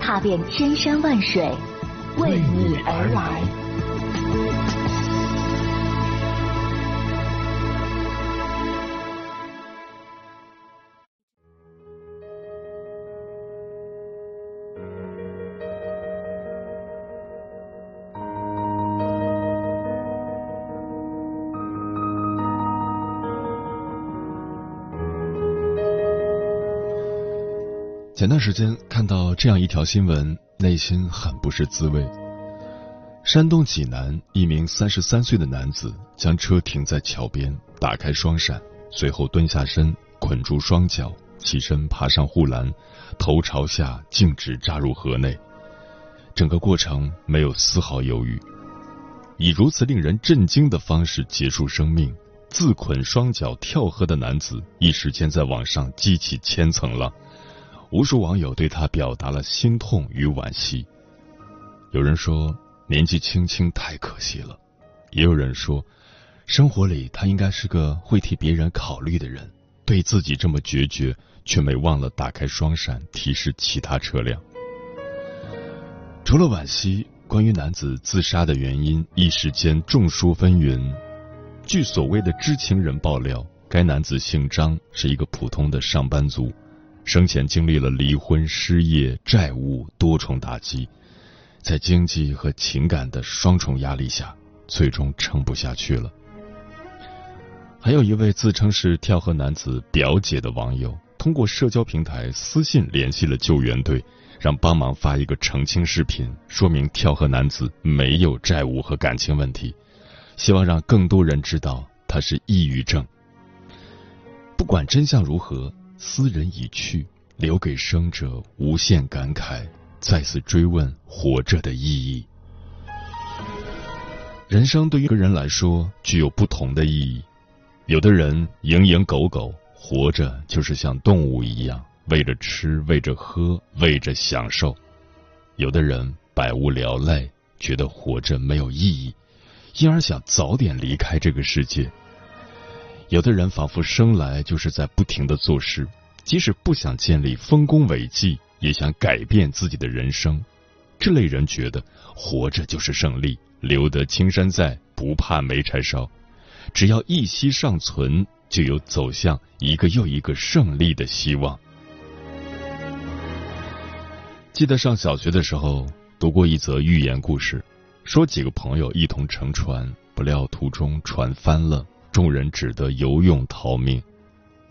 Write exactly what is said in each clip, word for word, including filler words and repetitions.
踏遍千山万水，为你而来。前段时间看到这样一条新闻，内心很不是滋味。山东济南一名三十三岁的男子将车停在桥边，打开双闪，随后蹲下身，捆住双脚，起身爬上护栏，头朝下径直扎入河内，整个过程没有丝毫犹豫。以如此令人震惊的方式结束生命，自捆双脚跳河的男子一时间在网上激起千层浪，无数网友对他表达了心痛与惋惜。有人说年纪轻轻太可惜了，也有人说生活里他应该是个会替别人考虑的人，对自己这么决绝，却没忘了打开双闪提示其他车辆。除了惋惜，关于男子自杀的原因一时间众说纷纭。据所谓的知情人爆料，该男子姓张，是一个普通的上班族，生前经历了离婚、失业、债务多重打击，在经济和情感的双重压力下，最终撑不下去了。还有一位自称是跳河男子表姐的网友，通过社交平台私信联系了救援队，让帮忙发一个澄清视频，说明跳河男子没有债务和感情问题，希望让更多人知道他是抑郁症。不管真相如何，斯人已去，留给生者无限感慨，再次追问活着的意义。人生对于个人来说具有不同的意义，有的人蝇营狗苟，活着就是像动物一样，为着吃，为着喝，为着享受；有的人百无聊赖，觉得活着没有意义，因而想早点离开这个世界；有的人仿佛生来就是在不停地做事，即使不想建立丰功伟绩，也想改变自己的人生。这类人觉得活着就是胜利，留得青山在，不怕没柴烧，只要一息尚存，就有走向一个又一个胜利的希望。记得上小学的时候读过一则寓言故事，说几个朋友一同乘船，不料途中船翻了，众人只得游泳逃命。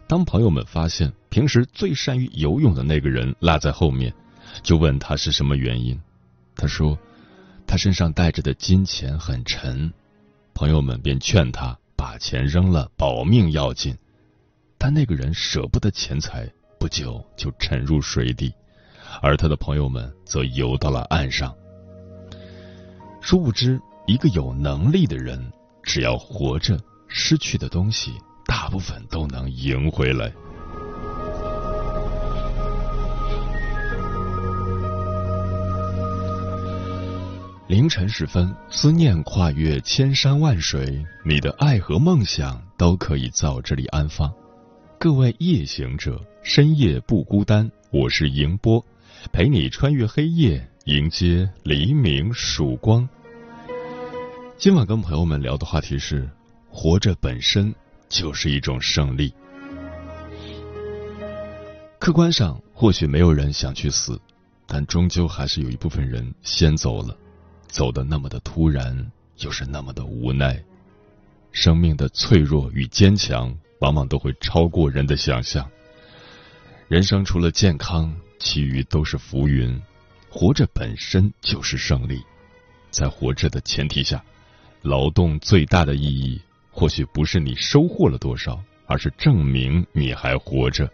当朋友们发现平时最善于游泳的那个人落在后面，就问他是什么原因。他说他身上带着的金钱很沉，朋友们便劝他把钱扔了，保命要紧。但那个人舍不得钱财，不久就沉入水底，而他的朋友们则游到了岸上。殊不知，一个有能力的人只要活着，失去的东西大部分都能赢回来。凌晨时分，思念跨越千山万水，你的爱和梦想都可以在这里安放。各位夜行者，深夜不孤单，我是迎波，陪你穿越黑夜，迎接黎明曙光。今晚跟朋友们聊的话题是活着本身就是一种胜利。客观上，或许没有人想去死，但终究还是有一部分人先走了，走得那么的突然，又是那么的无奈。生命的脆弱与坚强，往往都会超过人的想象。人生除了健康，其余都是浮云。活着本身就是胜利。在活着的前提下，劳动最大的意义或许不是你收获了多少，而是证明你还活着，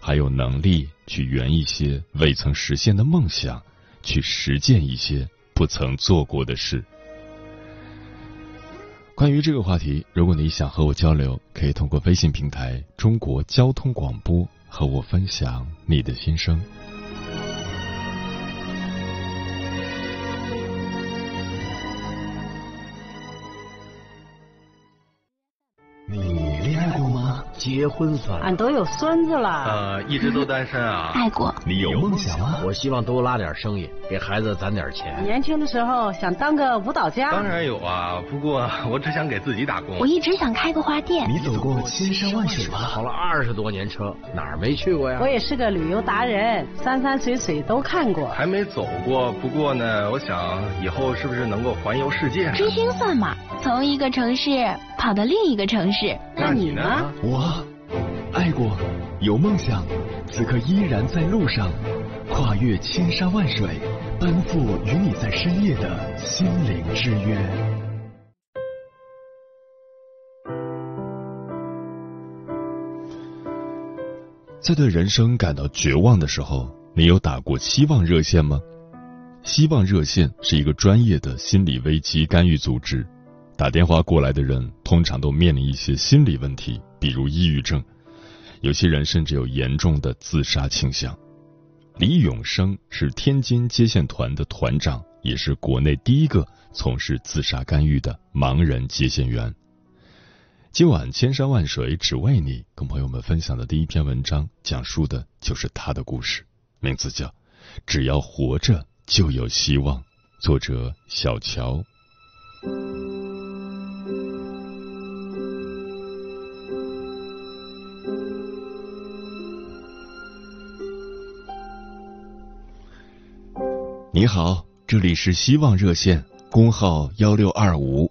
还有能力去圆一些未曾实现的梦想，去实践一些不曾做过的事。关于这个话题，如果你想和我交流，可以通过微信平台中国交通广播和我分享你的心声。结婚酸，俺都有孙子了。呃，一直都单身啊。爱过。你有梦想吗？我希望多拉点生意，给孩子攒点钱。年轻的时候想当个舞蹈家。当然有啊，不过我只想给自己打工。我一直想开个花店。你走过千山万水吧？跑了二十多年车，哪儿没去过呀？我也是个旅游达人，山山水水都看过。还没走过，不过呢，我想以后是不是能够环游世界？追星算吗？从一个城市跑到另一个城市。那你呢？我。爱过，有梦想，此刻依然在路上，跨越千山万水，奔赴与你在深夜的心灵之约。在对人生感到绝望的时候，你有打过希望热线吗？希望热线是一个专业的心理危机干预组织，打电话过来的人通常都面临一些心理问题，比如抑郁症，有些人甚至有严重的自杀倾向。李永生是天津接线团的团长，也是国内第一个从事自杀干预的盲人接线员。今晚千山万水只为你，跟朋友们分享的第一篇文章，讲述的就是他的故事，名字叫《只要活着就有希望》，作者小乔。你好，这里是希望热线，工号一六二五。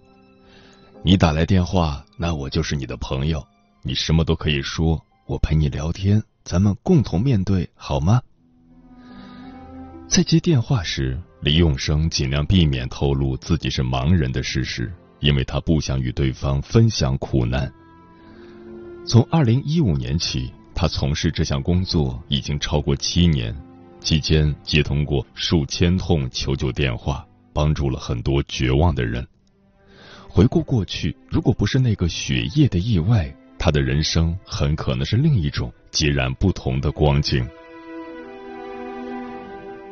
你打来电话，那我就是你的朋友，你什么都可以说，我陪你聊天，咱们共同面对，好吗？在接电话时，李永生尽量避免透露自己是盲人的事实，因为他不想与对方分享苦难。从二零一五年起，他从事这项工作已经超过七年。期间接通过数千通求救电话，帮助了很多绝望的人。回顾过去，如果不是那个血液的意外，他的人生很可能是另一种截然不同的光景。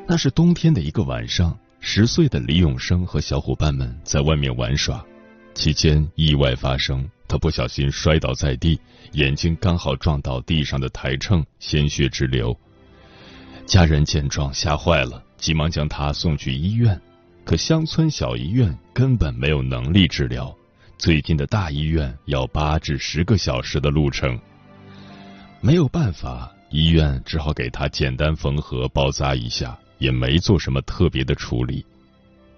那是冬天的一个晚上，十岁的李永生和小伙伴们在外面玩耍，期间意外发生，他不小心摔倒在地，眼睛刚好撞到地上的台秤，鲜血直流。家人见状吓坏了，急忙将他送去医院，可乡村小医院根本没有能力治疗，最近的大医院要八至十个小时的路程。没有办法，医院只好给他简单缝合包扎一下，也没做什么特别的处理。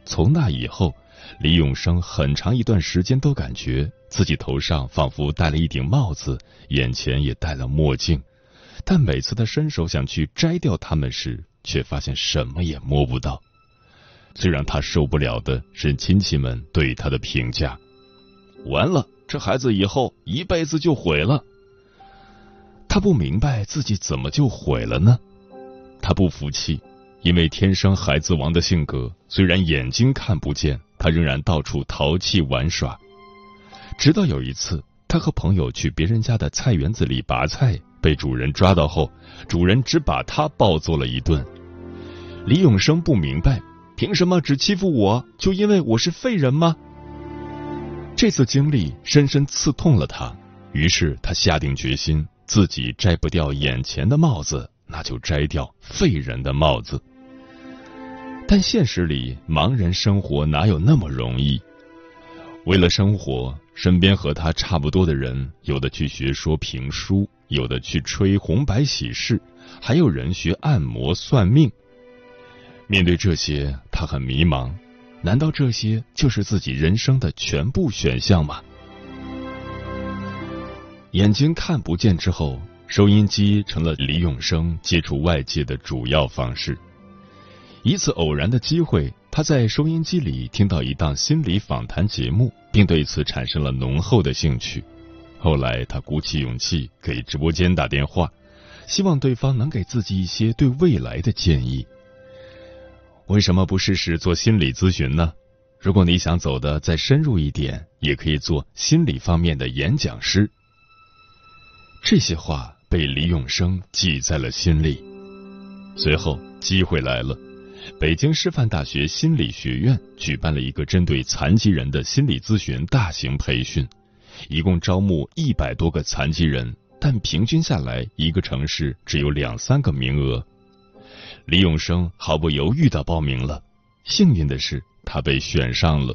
从那以后，李永生很长一段时间都感觉自己头上仿佛戴了一顶帽子，眼前也戴了墨镜。但每次他伸手想去摘掉它们时，却发现什么也摸不到。最让他受不了的是亲戚们对他的评价：完了，这孩子以后一辈子就毁了。他不明白自己怎么就毁了呢？他不服气，因为天生孩子王的性格，虽然眼睛看不见，他仍然到处淘气玩耍。直到有一次，他和朋友去别人家的菜园子里拔菜，被主人抓到后，主人只把他暴揍了一顿。李永生不明白，凭什么只欺负我，就因为我是废人吗？这次经历深深刺痛了他，于是他下定决心，自己摘不掉眼前的帽子，那就摘掉废人的帽子。但现实里，盲人生活哪有那么容易？为了生活，身边和他差不多的人，有的去学说评书，有的去吹红白喜事，还有人学按摩算命。面对这些，他很迷茫，难道这些就是自己人生的全部选项吗？眼睛看不见之后，收音机成了李永生接触外界的主要方式。一次偶然的机会，他在收音机里听到一档心理访谈节目，并对此产生了浓厚的兴趣。后来他鼓起勇气给直播间打电话，希望对方能给自己一些对未来的建议。为什么不试试做心理咨询呢？如果你想走得再深入一点，也可以做心理方面的演讲师。”这些话被李永生记在了心里。随后，机会来了。北京师范大学心理学院举办了一个针对残疾人的心理咨询大型培训，一共招募一百多个残疾人，但平均下来，一个城市只有两三个名额。李永生毫不犹豫地报名了，幸运的是，他被选上了。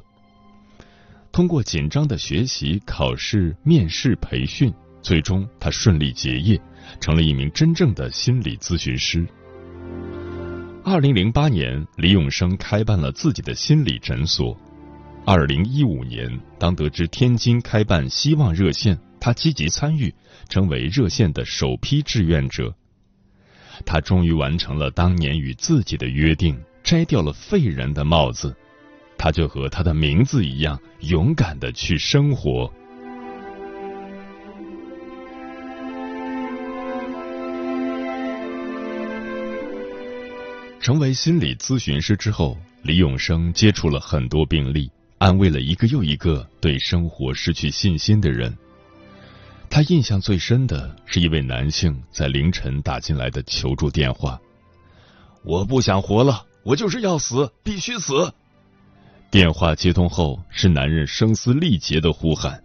通过紧张的学习、考试、面试、培训，最终他顺利结业，成了一名真正的心理咨询师。二零零八年，李永生开办了自己的心理诊所。二零一五年，当得知天津开办希望热线，他积极参与，成为热线的首批志愿者。他终于完成了当年与自己的约定，摘掉了废人的帽子，他就和他的名字一样，勇敢地去生活。成为心理咨询师之后，李永生接触了很多病例，安慰了一个又一个对生活失去信心的人。他印象最深的是一位男性在凌晨打进来的求助电话：“我不想活了，我就是要死，必须死。”电话接通后，是男人声嘶力竭的呼喊。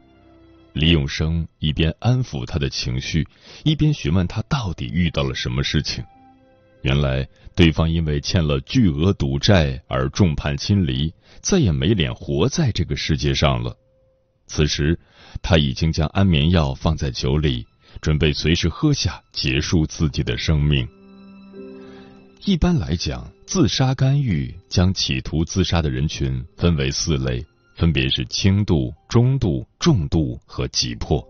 李永生一边安抚他的情绪，一边询问他到底遇到了什么事情。原来对方因为欠了巨额赌债而众叛亲离，再也没脸活在这个世界上了。此时，他已经将安眠药放在酒里，准备随时喝下，结束自己的生命。一般来讲，自杀干预将企图自杀的人群分为四类，分别是轻度、中度、重度和急迫。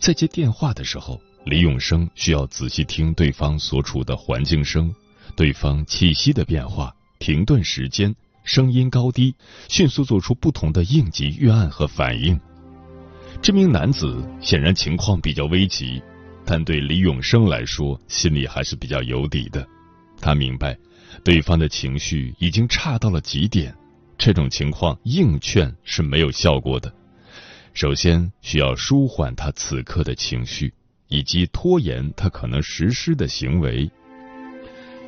在接电话的时候，李永生需要仔细听对方所处的环境声、对方气息的变化、停顿时间、声音高低，迅速做出不同的应急预案和反应。这名男子显然情况比较危急，但对李永生来说，心里还是比较有底的。他明白，对方的情绪已经差到了极点，这种情况硬劝是没有效果的。首先需要舒缓他此刻的情绪，以及拖延他可能实施的行为。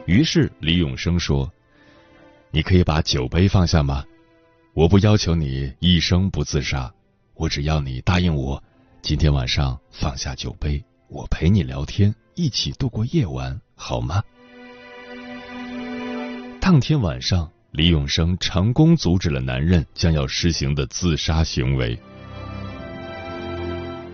于是李永生说：“你可以把酒杯放下吗？我不要求你一生不自杀，我只要你答应我，今天晚上放下酒杯，我陪你聊天，一起度过夜晚，好吗？”当天晚上，李永生成功阻止了男人将要实行的自杀行为。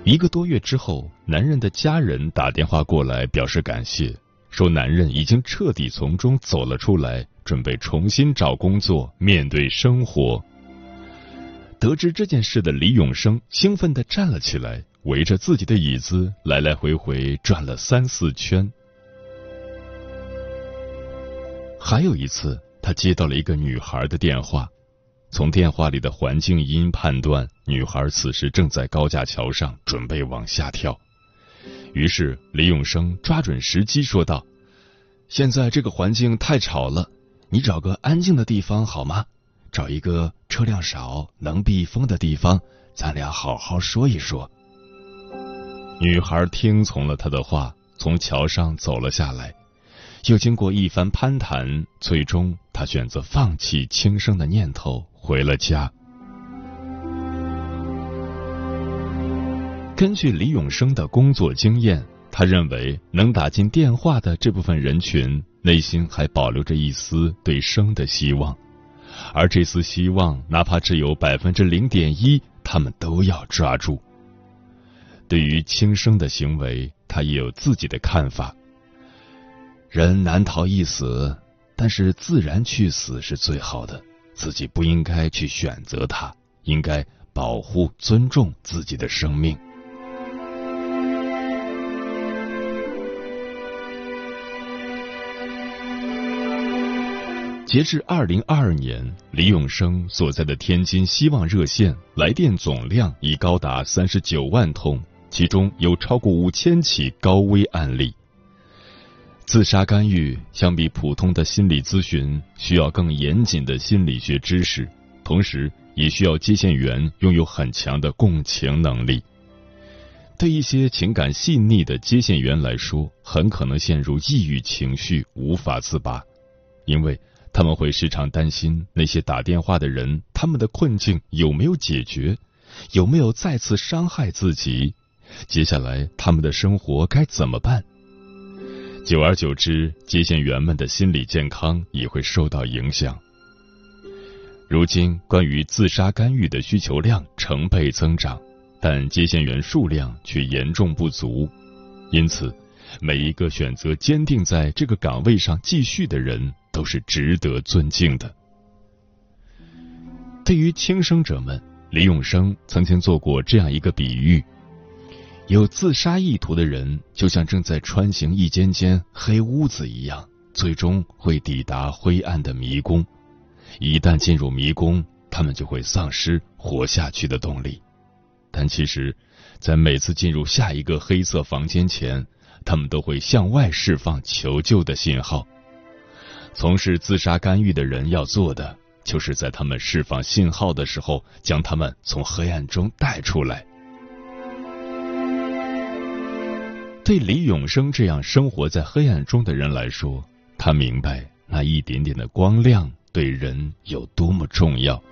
一个多月之后，男人的家人打电话过来表示感谢，说男人已经彻底从中走了出来，准备重新找工作，面对生活。得知这件事的李永生兴奋地站了起来，围着自己的椅子来来回回转了三四圈。还有一次，他接到了一个女孩的电话，从电话里的环境音判断，女孩此时正在高架桥上准备往下跳。于是李永生抓准时机说道：“现在这个环境太吵了，你找个安静的地方好吗？找一个车辆少、能避风的地方，咱俩好好说一说。”女孩听从了他的话，从桥上走了下来。又经过一番攀谈，最终他选择放弃轻生的念头，回了家。根据李永生的工作经验，他认为能打进电话的这部分人群，内心还保留着一丝对生的希望，而这丝希望哪怕只有百分之零点一，他们都要抓住。对于轻生的行为，他也有自己的看法。人难逃一死，但是自然去死是最好的，自己不应该去选择它，应该保护、尊重自己的生命。截至二零二二年，李永生所在的天津希望热线来电总量已高达三十九万通，其中有超过五千起高危案例。自杀干预相比普通的心理咨询，需要更严谨的心理学知识，同时也需要接线员拥有很强的共情能力。对一些情感细腻的接线员来说，很可能陷入抑郁情绪，无法自拔，因为他们会时常担心那些打电话的人，他们的困境有没有解决，有没有再次伤害自己，接下来他们的生活该怎么办？久而久之，接线员们的心理健康也会受到影响。如今，关于自杀干预的需求量成倍增长，但接线员数量却严重不足，因此，每一个选择坚定在这个岗位上继续的人都是值得尊敬的。对于轻生者们，李永生曾经做过这样一个比喻：有自杀意图的人，就像正在穿行一间间黑屋子一样，最终会抵达灰暗的迷宫。一旦进入迷宫，他们就会丧失活下去的动力。但其实，在每次进入下一个黑色房间前，他们都会向外释放求救的信号。从事自杀干预的人要做的，就是在他们释放信号的时候，将他们从黑暗中带出来。对李永生这样生活在黑暗中的人来说，他明白那一点点的光亮对人有多么重要，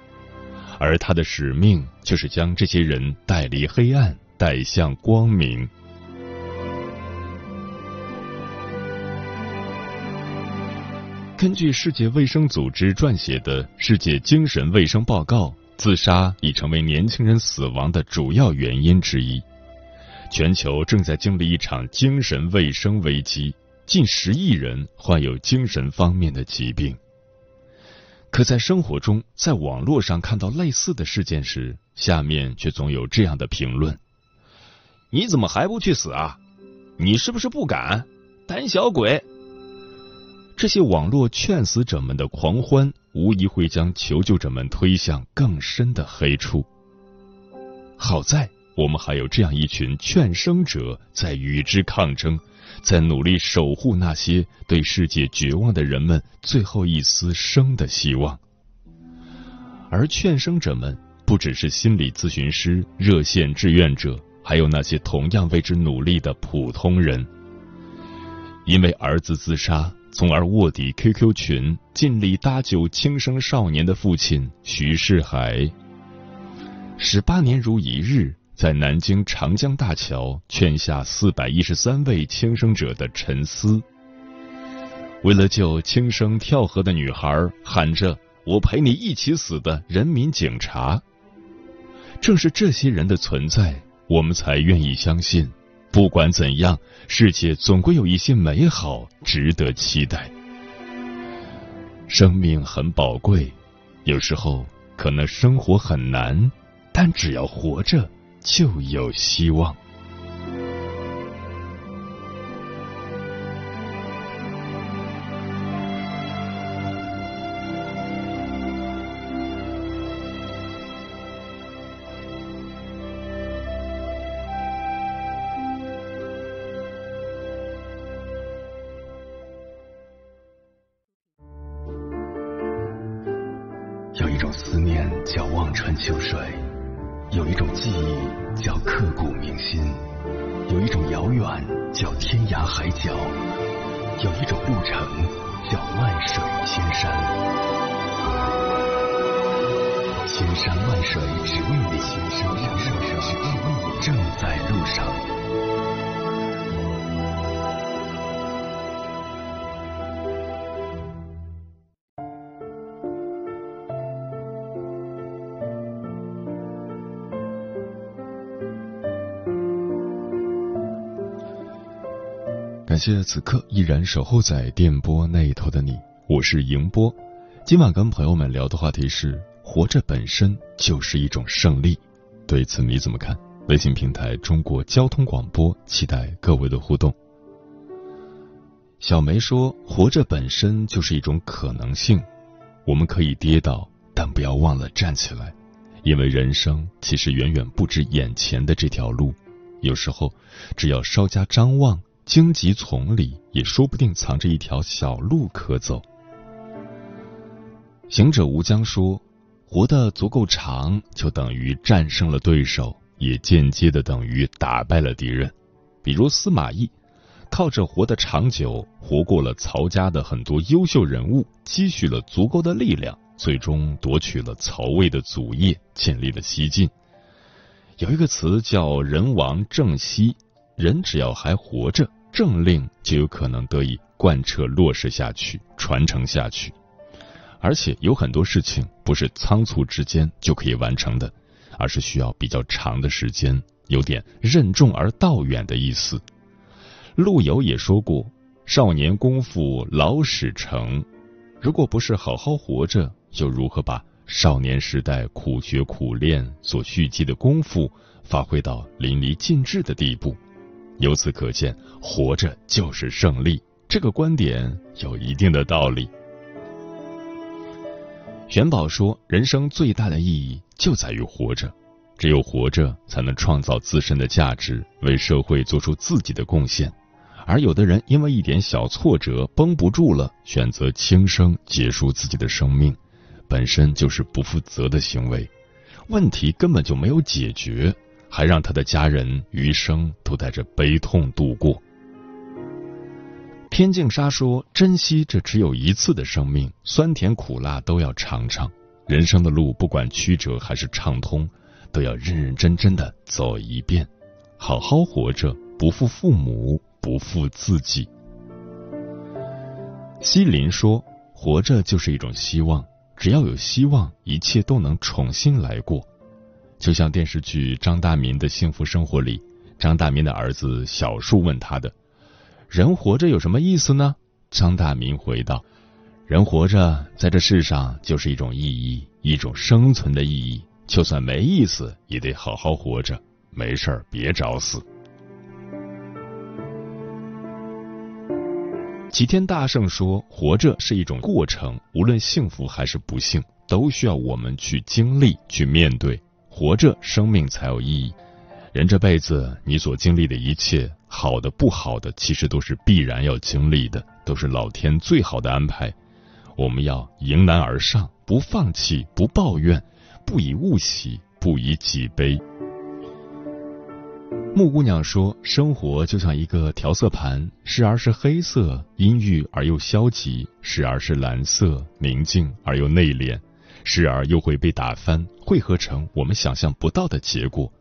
而他的使命就是将这些人带离黑暗，带向光明。根据世界卫生组织撰写的《世界精神卫生报告》，自杀已成为年轻人死亡的主要原因之一。全球正在经历一场精神卫生危机，近十亿人患有精神方面的疾病。可在生活中，在网络上看到类似的事件时，下面却总有这样的评论：你怎么还不去死啊？你是不是不敢？胆小鬼！这些网络劝死者们的狂欢，无疑会将求救者们推向更深的黑处。好在我们还有这样一群劝生者在与之抗争，在努力守护那些对世界绝望的人们最后一丝生的希望。而劝生者们不只是心理咨询师、热线志愿者，还有那些同样为之努力的普通人。因为儿子自杀，从而卧底 Q Q 群，尽力搭救轻生少年的父亲徐世海，十八年如一日，在南京长江大桥劝下四百一十三位轻生者的陈思，为了救轻生跳河的女孩，喊着“我陪你一起死”的人民警察。正是这些人的存在，我们才愿意相信，不管怎样，世界总归有一些美好值得期待。生命很宝贵，有时候可能生活很难，但只要活着就有希望。感谢此刻依然守候在电波那头的你，我是迎波。今晚跟朋友们聊的话题是：活着本身就是一种胜利。对此你怎么看？微信平台中国交通广播，期待各位的互动。小梅说：活着本身就是一种可能性，我们可以跌倒，但不要忘了站起来，因为人生其实远远不止眼前的这条路，有时候只要稍加张望，荆棘丛里也说不定藏着一条小路可走。行者无疆说，活得足够长，就等于战胜了对手，也间接的等于打败了敌人。比如司马懿，靠着活得长久，活过了曹家的很多优秀人物，积蓄了足够的力量，最终夺取了曹魏的祖业，建立了西晋。有一个词叫人亡政息，人只要还活着，政令就有可能得以贯彻落实下去，传承下去。而且有很多事情不是仓促之间就可以完成的，而是需要比较长的时间，有点任重而道远的意思。陆游也说过，少年功夫老始成，如果不是好好活着，又如何把少年时代苦学苦练所蓄积的功夫发挥到淋漓尽致的地步？由此可见，活着就是胜利，这个观点有一定的道理。玄宝说，人生最大的意义就在于活着，只有活着才能创造自身的价值，为社会做出自己的贡献。而有的人因为一点小挫折绷不住了，选择轻生结束自己的生命，本身就是不负责的行为，问题根本就没有解决，还让他的家人余生都带着悲痛度过。天净沙说，珍惜这只有一次的生命，酸甜苦辣都要尝尝，人生的路不管曲折还是畅通，都要认认真真的走一遍，好好活着，不负父母，不负自己。西林说，活着就是一种希望，只要有希望，一切都能重新来过。就像电视剧张大民的《幸福生活》里，张大民的儿子小树问他的，人活着有什么意思呢？张大民回道，人活着在这世上就是一种意义，一种生存的意义，就算没意思也得好好活着，没事儿别找死。齐天大圣说，活着是一种过程，无论幸福还是不幸，都需要我们去经历，去面对，活着生命才有意义。人这辈子你所经历的一切，好的不好的，其实都是必然要经历的，都是老天最好的安排。我们要迎难而上，不放弃，不抱怨，不以物喜，不以己悲。木姑娘说，生活就像一个调色盘，时而是黑色，阴郁而又消极，时而是蓝色，宁静而又内敛，时而又会被打翻，汇合成我们想象不到的结果。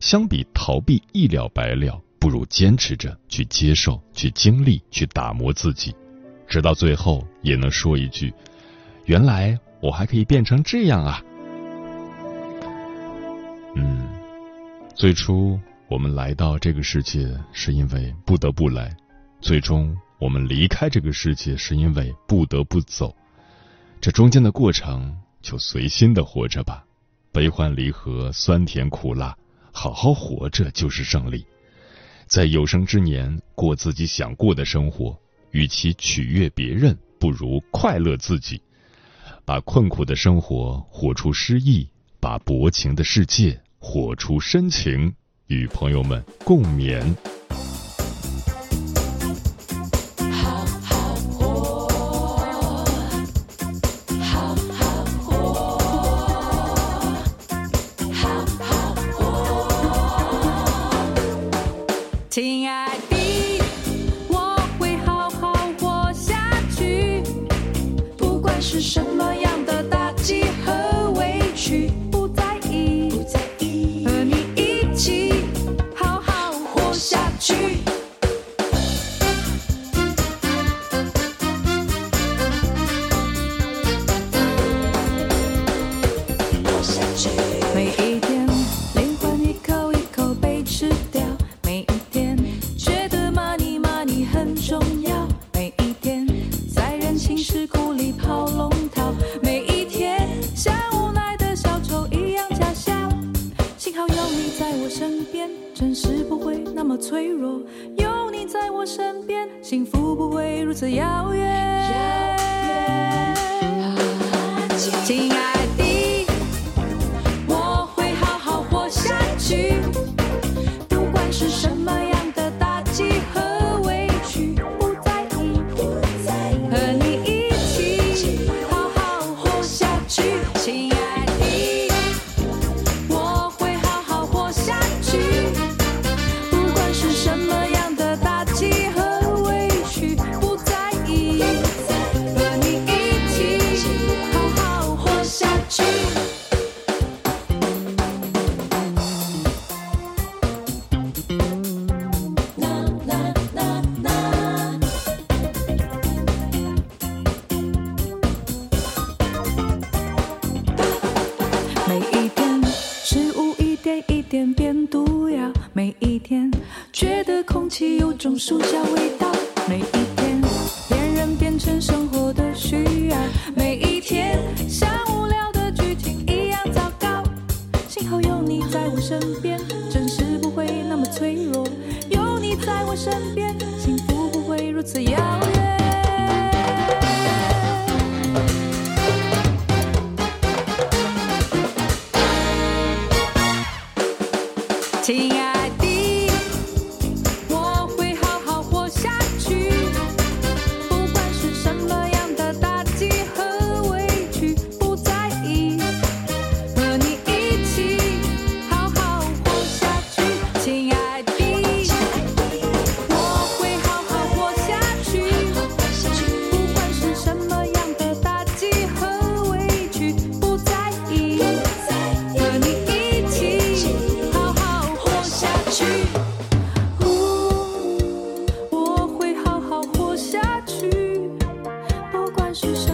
相比逃避一了百了，不如坚持着去接受，去经历，去打磨自己，直到最后也能说一句，原来我还可以变成这样啊。嗯，最初我们来到这个世界是因为不得不来，最终我们离开这个世界是因为不得不走，这中间的过程就随心的活着吧，悲欢离合，酸甜苦辣，好好活着就是胜利。在有生之年过自己想过的生活，与其取悦别人，不如快乐自己，把困苦的生活活出诗意，把薄情的世界活出深情，与朋友们共勉。好好活，好好活，好好活。亲爱的，我会好好活下去，不管是什么样的打击和委屈，每一天灵魂一口一口被吃掉，每一天觉得 money money 很重要，每一天在人情世故里跑龙套，每一天像无奈的小丑一样假笑。幸好有你在我身边，真实不会那么脆弱，有你在我身边，幸福不会如此遥远。亲爱的，我会好好活下去，不管是什么样的打击和危每一天食物一点一点变毒药，每一天觉得空气有种塑胶味道，每一天恋人变成生活的需要，每一天像无聊的剧情一样糟糕。幸好有你在我身边，真是不会那么脆弱，有你在我身边，幸福不会如此遥远。亲爱的，我会好好活下去，不管是什么样的打击和委屈，不在意，和你一起好好活下去。亲爱的，我会好好活下去，不管是什么样的打击和委屈，不在意，和你一起去，我会好好活下去，不管是什么。